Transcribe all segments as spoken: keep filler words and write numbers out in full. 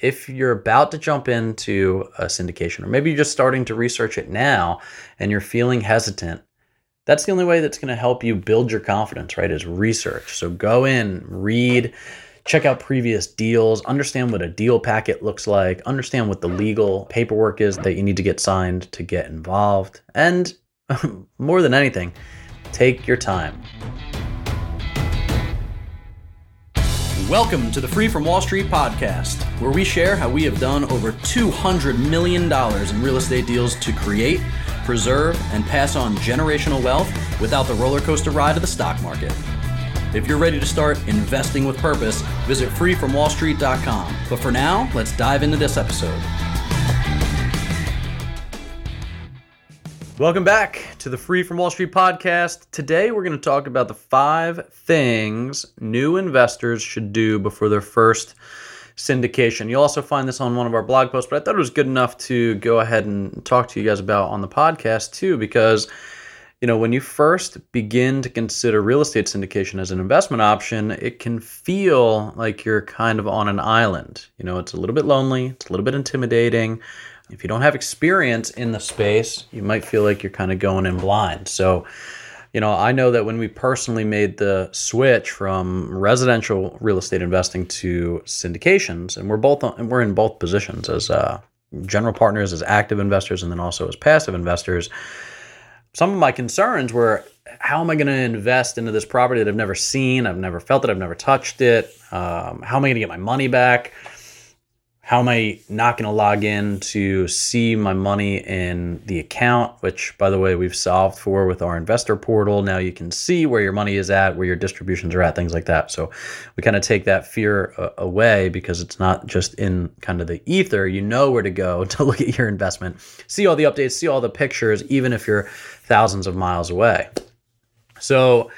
if you're about to jump into a syndication, or maybe you're just starting to research it now and you're feeling hesitant, that's the only way that's going to help you build your confidence, right, is research. So go in, read, check out previous deals, understand what a deal packet looks like, understand what the legal paperwork is that you need to get signed to get involved. And more than anything, take your time. Welcome to the Free From Wall Street podcast, where we share how we have done over two hundred million dollars in real estate deals to create, preserve, and pass on generational wealth without the roller coaster ride of the stock market. If you're ready to start investing with purpose, visit free from wall street dot com. But for now, let's dive into this episode. Welcome back to the Free From Wall Street podcast. Today, we're going to talk about the five things new investors should do before their first syndication. You'll also find this on one of our blog posts, but I thought it was good enough to go ahead and talk to you guys about on the podcast too, because you know, when you first begin to consider real estate syndication as an investment option, it can feel like you're kind of on an island. You know, it's a little bit lonely, it's a little bit intimidating. If you don't have experience in the space, you might feel like you're kind of going in blind. So, you know, I know that when we personally made the switch from residential real estate investing to syndications, and we're both on, we're in both positions as uh, general partners, as active investors, and then also as passive investors. Some of my concerns were, how am I going to invest into this property that I've never seen? I've never felt it. I've never touched it. Um, how am I going to get my money back? How am I not going to log in to see my money in the account, which, by the way, we've solved for with our investor portal. Now you can see where your money is at, where your distributions are at, things like that. So we kind of take that fear away because it's not just in kind of the ether. You know where to go to look at your investment, see all the updates, see all the pictures, even if you're thousands of miles away. So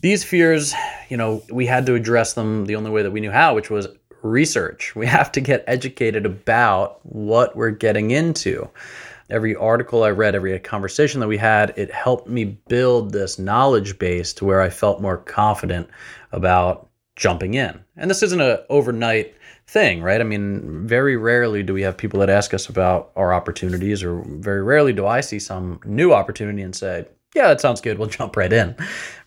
these fears, you know, we had to address them the only way that we knew how, which was research. We have to get educated about what we're getting into. Every article I read, every conversation that we had, it helped me build this knowledge base to where I felt more confident about jumping in. And this isn't an overnight thing, right? I mean, very rarely do we have people that ask us about our opportunities, or very rarely do I see some new opportunity and say, yeah, that sounds good, we'll jump right in,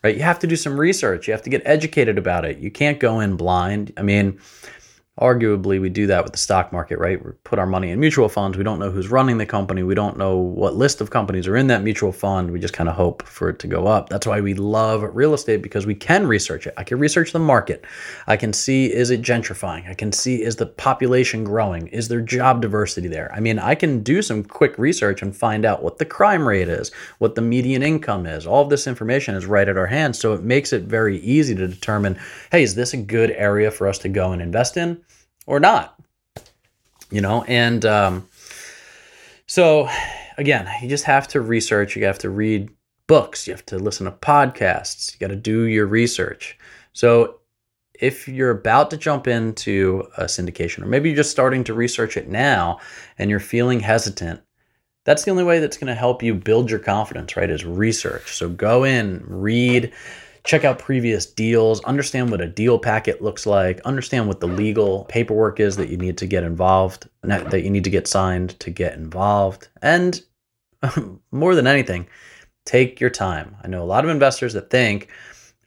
right? You have to do some research. You have to get educated about it. You can't go in blind. I mean, arguably, we do that with the stock market, right? We put our money in mutual funds. We don't know who's running the company. We don't know what list of companies are in that mutual fund. We just kind of hope for it to go up. That's why we love real estate, because we can research it. I can research the market. I can see, is it gentrifying? I can see, is the population growing? Is there job diversity there? I mean, I can do some quick research and find out what the crime rate is, what the median income is. All of this information is right at our hands. So it makes it very easy to determine, hey, is this a good area for us to go and invest in? Or not, you know? And um, so again, you just have to research. You have to read books. You have to listen to podcasts. You got to do your research. So if you're about to jump into a syndication, or maybe you're just starting to research it now and you're feeling hesitant, that's the only way that's going to help you build your confidence, right, is research. So go in, read, check out previous deals, understand what a deal packet looks like, understand what the legal paperwork is that you need to get involved, that you need to get signed to get involved. And more than anything, take your time. I know a lot of investors that think,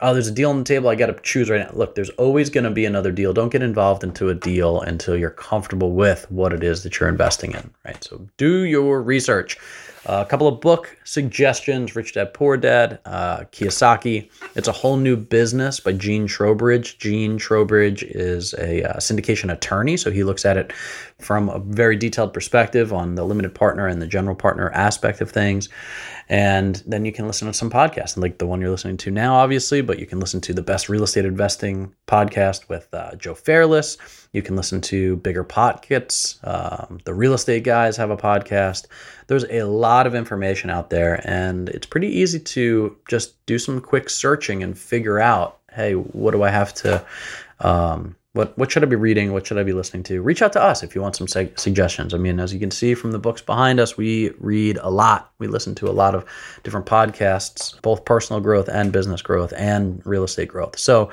oh, there's a deal on the table, I got to choose right now. Look, there's always going to be another deal. Don't get involved into a deal until you're comfortable with what it is that you're investing in, right? So do your research. Uh, a couple of book suggestions, Rich Dad, Poor Dad, uh, Kiyosaki. It's a Whole New Business by Gene Trowbridge. Gene Trowbridge is a uh, syndication attorney, so he looks at it from a very detailed perspective on the limited partner and the general partner aspect of things. And then you can listen to some podcasts, like the one you're listening to now, obviously, but you can listen to the Best Real Estate Investing podcast with uh, Joe Fairless. You can listen to Bigger Pockets. Um, the Real Estate Guys have a podcast. There's a lot of information out there, and it's pretty easy to just do some quick searching and figure out, hey, what do I have to, um, what what should I be reading? What should I be listening to? Reach out to us if you want some seg- suggestions. I mean, as you can see from the books behind us, we read a lot. We listen to a lot of different podcasts, both personal growth and business growth and real estate growth. So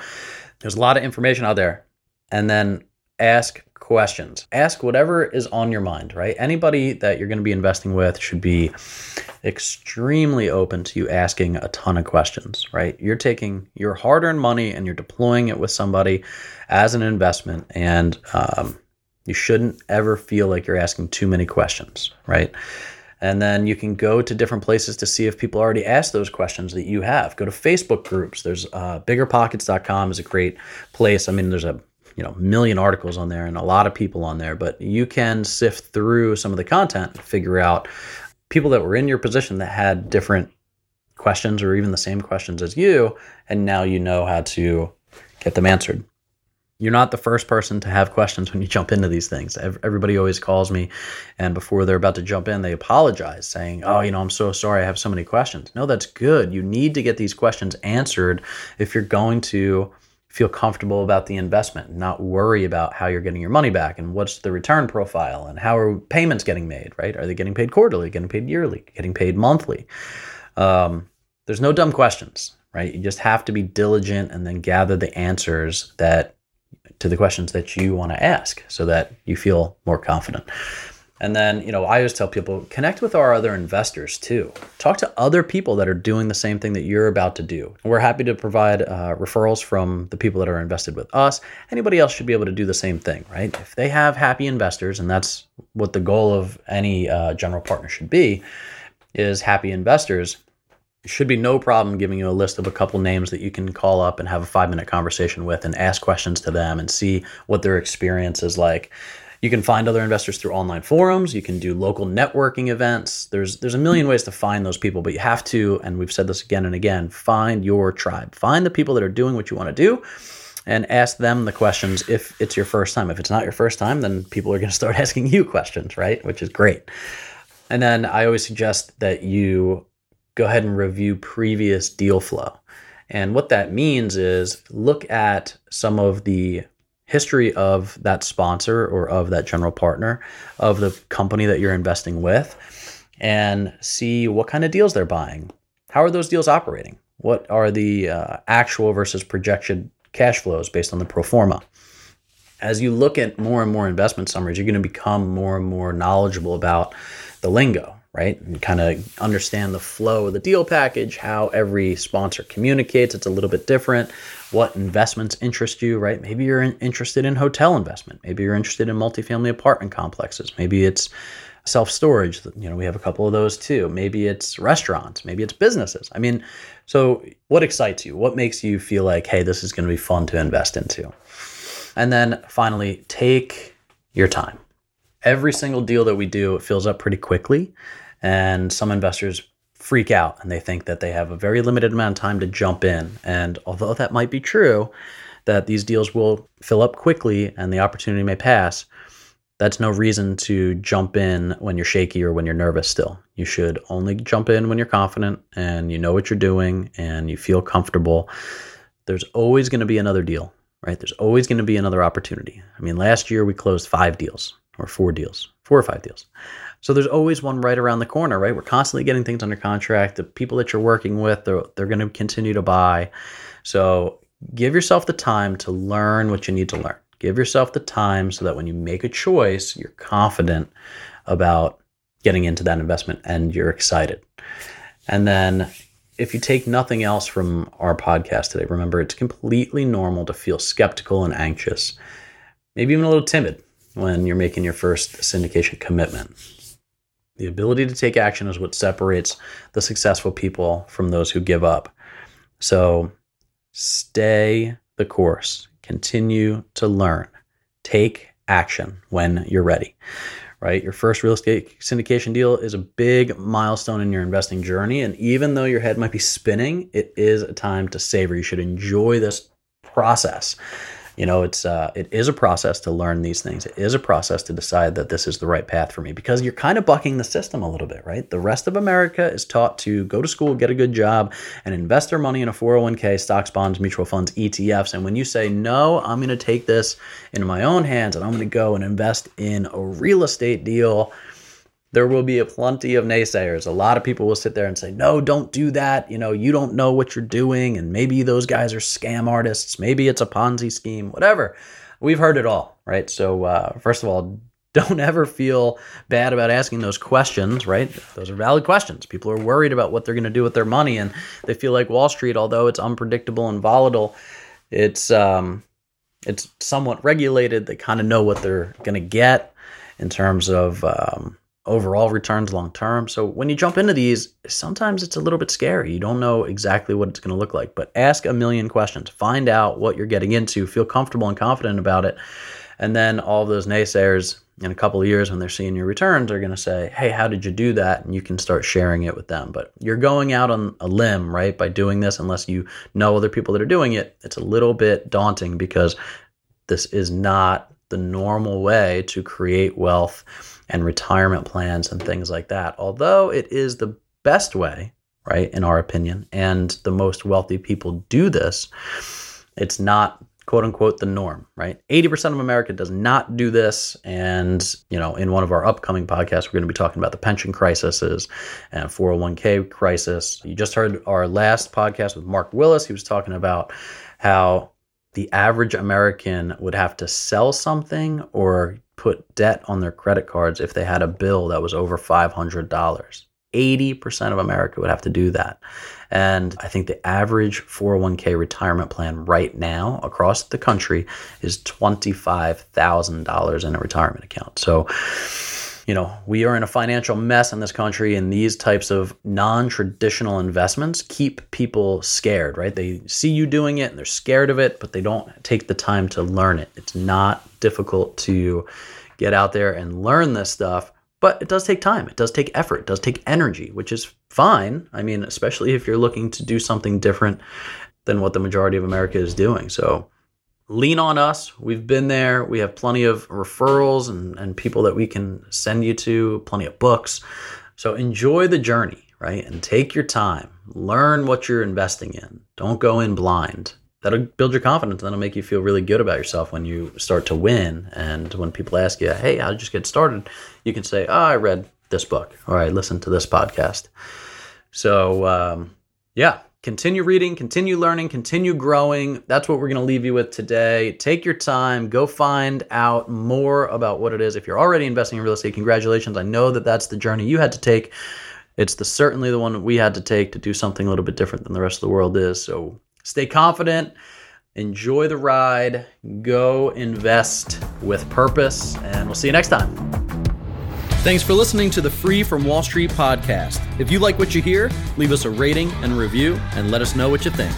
there's a lot of information out there. And then ask questions. Ask whatever is on your mind, right? Anybody that you're going to be investing with should be extremely open to you asking a ton of questions, right? You're taking your hard-earned money and you're deploying it with somebody as an investment, and um, you shouldn't ever feel like you're asking too many questions, right? And then you can go to different places to see if people already asked those questions that you have. Go to Facebook groups. There's uh, bigger pockets dot com is a great place. I mean, there's a you know million articles on there and a lot of people on there, but you can sift through some of the content and figure out people that were in your position that had different questions or even the same questions as you, and now you know how to get them answered. You're not the first person to have questions when you jump into these things. Everybody always calls me, and before they're about to jump in, they apologize saying, oh, you know, I'm so sorry, I have so many questions. No, that's good. You need to get these questions answered if you're going to feel comfortable about the investment, not worry about how you're getting your money back and what's the return profile and how are payments getting made, right? Are they getting paid quarterly, getting paid yearly, getting paid monthly? Um, there's no dumb questions, right? You just have to be diligent and then gather the answers that to the questions that you want to ask so that you feel more confident. And then, you know, I always tell people, connect with our other investors too. Talk to other people that are doing the same thing that you're about to do. We're happy to provide uh, referrals from the people that are invested with us. Anybody else should be able to do the same thing, right? If they have happy investors, and that's what the goal of any uh, general partner should be, is happy investors. It should be no problem giving you a list of a couple names that you can call up and have a five-minute conversation with and ask questions to them and see what their experience is like. You can find other investors through online forums. You can do local networking events. There's there's a million ways to find those people, but you have to, and we've said this again and again, find your tribe. Find the people that are doing what you want to do and ask them the questions if it's your first time. If it's not your first time, then people are going to start asking you questions, right? Which is great. And then I always suggest that you go ahead and review previous deal flow. And what that means is look at some of the history of that sponsor or of that general partner, of the company that you're investing with, and see what kind of deals they're buying. How are those deals operating? What are the uh, actual versus projected cash flows based on the pro forma? As you look at more and more investment summaries, you're going to become more and more knowledgeable about the lingo, right? And kind of understand the flow of the deal package, how every sponsor communicates. It's a little bit different. What investments interest you, right? Maybe you're interested in hotel investment. Maybe you're interested in multifamily apartment complexes. Maybe it's self-storage. You know, we have a couple of those too. Maybe it's restaurants. Maybe it's businesses. I mean, so what excites you? What makes you feel like, hey, this is going to be fun to invest into? And then finally, take your time. Every single deal that we do, it fills up pretty quickly. And some investors freak out and they think that they have a very limited amount of time to jump in. And although that might be true, that these deals will fill up quickly and the opportunity may pass, that's no reason to jump in when you're shaky or when you're nervous still. You should only jump in when you're confident and you know what you're doing and you feel comfortable. There's always going to be another deal, right? There's always going to be another opportunity. I mean, last year we closed five deals. Or four deals, four or five deals. So there's always one right around the corner, right? We're constantly getting things under contract. The people that you're working with, they're, they're going to continue to buy. So give yourself the time to learn what you need to learn. Give yourself the time so that when you make a choice, you're confident about getting into that investment and you're excited. And then if you take nothing else from our podcast today, remember it's completely normal to feel skeptical and anxious, maybe even a little timid, when you're making your first syndication commitment. The ability to take action is what separates the successful people from those who give up. So stay the course, continue to learn, take action when you're ready, right? Your first real estate syndication deal is a big milestone in your investing journey. And even though your head might be spinning, it is a time to savor. You should enjoy this process. You know, it's uh, it is a process to learn these things. It is a process to decide that this is the right path for me, because you're kind of bucking the system a little bit, right? The rest of America is taught to go to school, get a good job, and invest their money in a four oh one k, stocks, bonds, mutual funds, E T Fs. And when you say, no, I'm going to take this into my own hands and I'm going to go and invest in a real estate deal, there will be a plenty of naysayers. A lot of people will sit there and say, no, don't do that. You know, you don't know what you're doing. And maybe those guys are scam artists. Maybe it's a Ponzi scheme, whatever. We've heard it all. right? So uh, first of all, don't ever feel bad about asking those questions, right? Those are valid questions. People are worried about what they're going to do with their money, and they feel like Wall Street, although it's unpredictable and volatile, it's um, it's somewhat regulated. They kind of know what they're going to get in terms of um, overall returns long term. So when you jump into these, sometimes it's a little bit scary. You don't know exactly what it's going to look like, but ask a million questions. Find out what you're getting into. Feel comfortable and confident about it. And then all of those naysayers in a couple of years when they're seeing your returns are going to say, hey, how did you do that? And you can start sharing it with them. But you're going out on a limb, right, by doing this. Unless you know other people that are doing it, it's a little bit daunting because this is not the normal way to create wealth and retirement plans and things like that. Although it is the best way, right, in our opinion, and the most wealthy people do this, it's not quote unquote the norm, right? eighty percent of America does not do this. And, you know, in one of our upcoming podcasts, we're going to be talking about the pension crises and four oh one k crisis. You just heard our last podcast with Mark Willis. He was talking about how the average American would have to sell something or put debt on their credit cards if they had a bill that was over five hundred dollars. eighty percent of America would have to do that. And I think the average four oh one k retirement plan right now across the country is twenty-five thousand dollars in a retirement account. So, you know, we are in a financial mess in this country, and these types of non-traditional investments keep people scared, right? They see you doing it and they're scared of it, but they don't take the time to learn it. It's not difficult to get out there and learn this stuff. But it does take time. It does take effort. It does take energy, which is fine. I mean, especially if you're looking to do something different than what the majority of America is doing. So lean on us. We've been there. We have plenty of referrals and, and people that we can send you to, plenty of books. So enjoy the journey, right? And take your time. Learn what you're investing in. Don't go in blind. That'll build your confidence. That'll make you feel really good about yourself when you start to win. And when people ask you, hey, how did you just get started? You can say, oh, I read this book, or I listened to this podcast. So um, yeah, continue reading, continue learning, continue growing. That's what we're going to leave you with today. Take your time. Go find out more about what it is. If you're already investing in real estate, congratulations. I know that that's the journey you had to take. It's the certainly the one we had to take to do something a little bit different than the rest of the world is. So stay confident, enjoy the ride, go invest with purpose, and we'll see you next time. Thanks for listening to the Free From Wall Street podcast. If you like what you hear, leave us a rating and review and let us know what you think.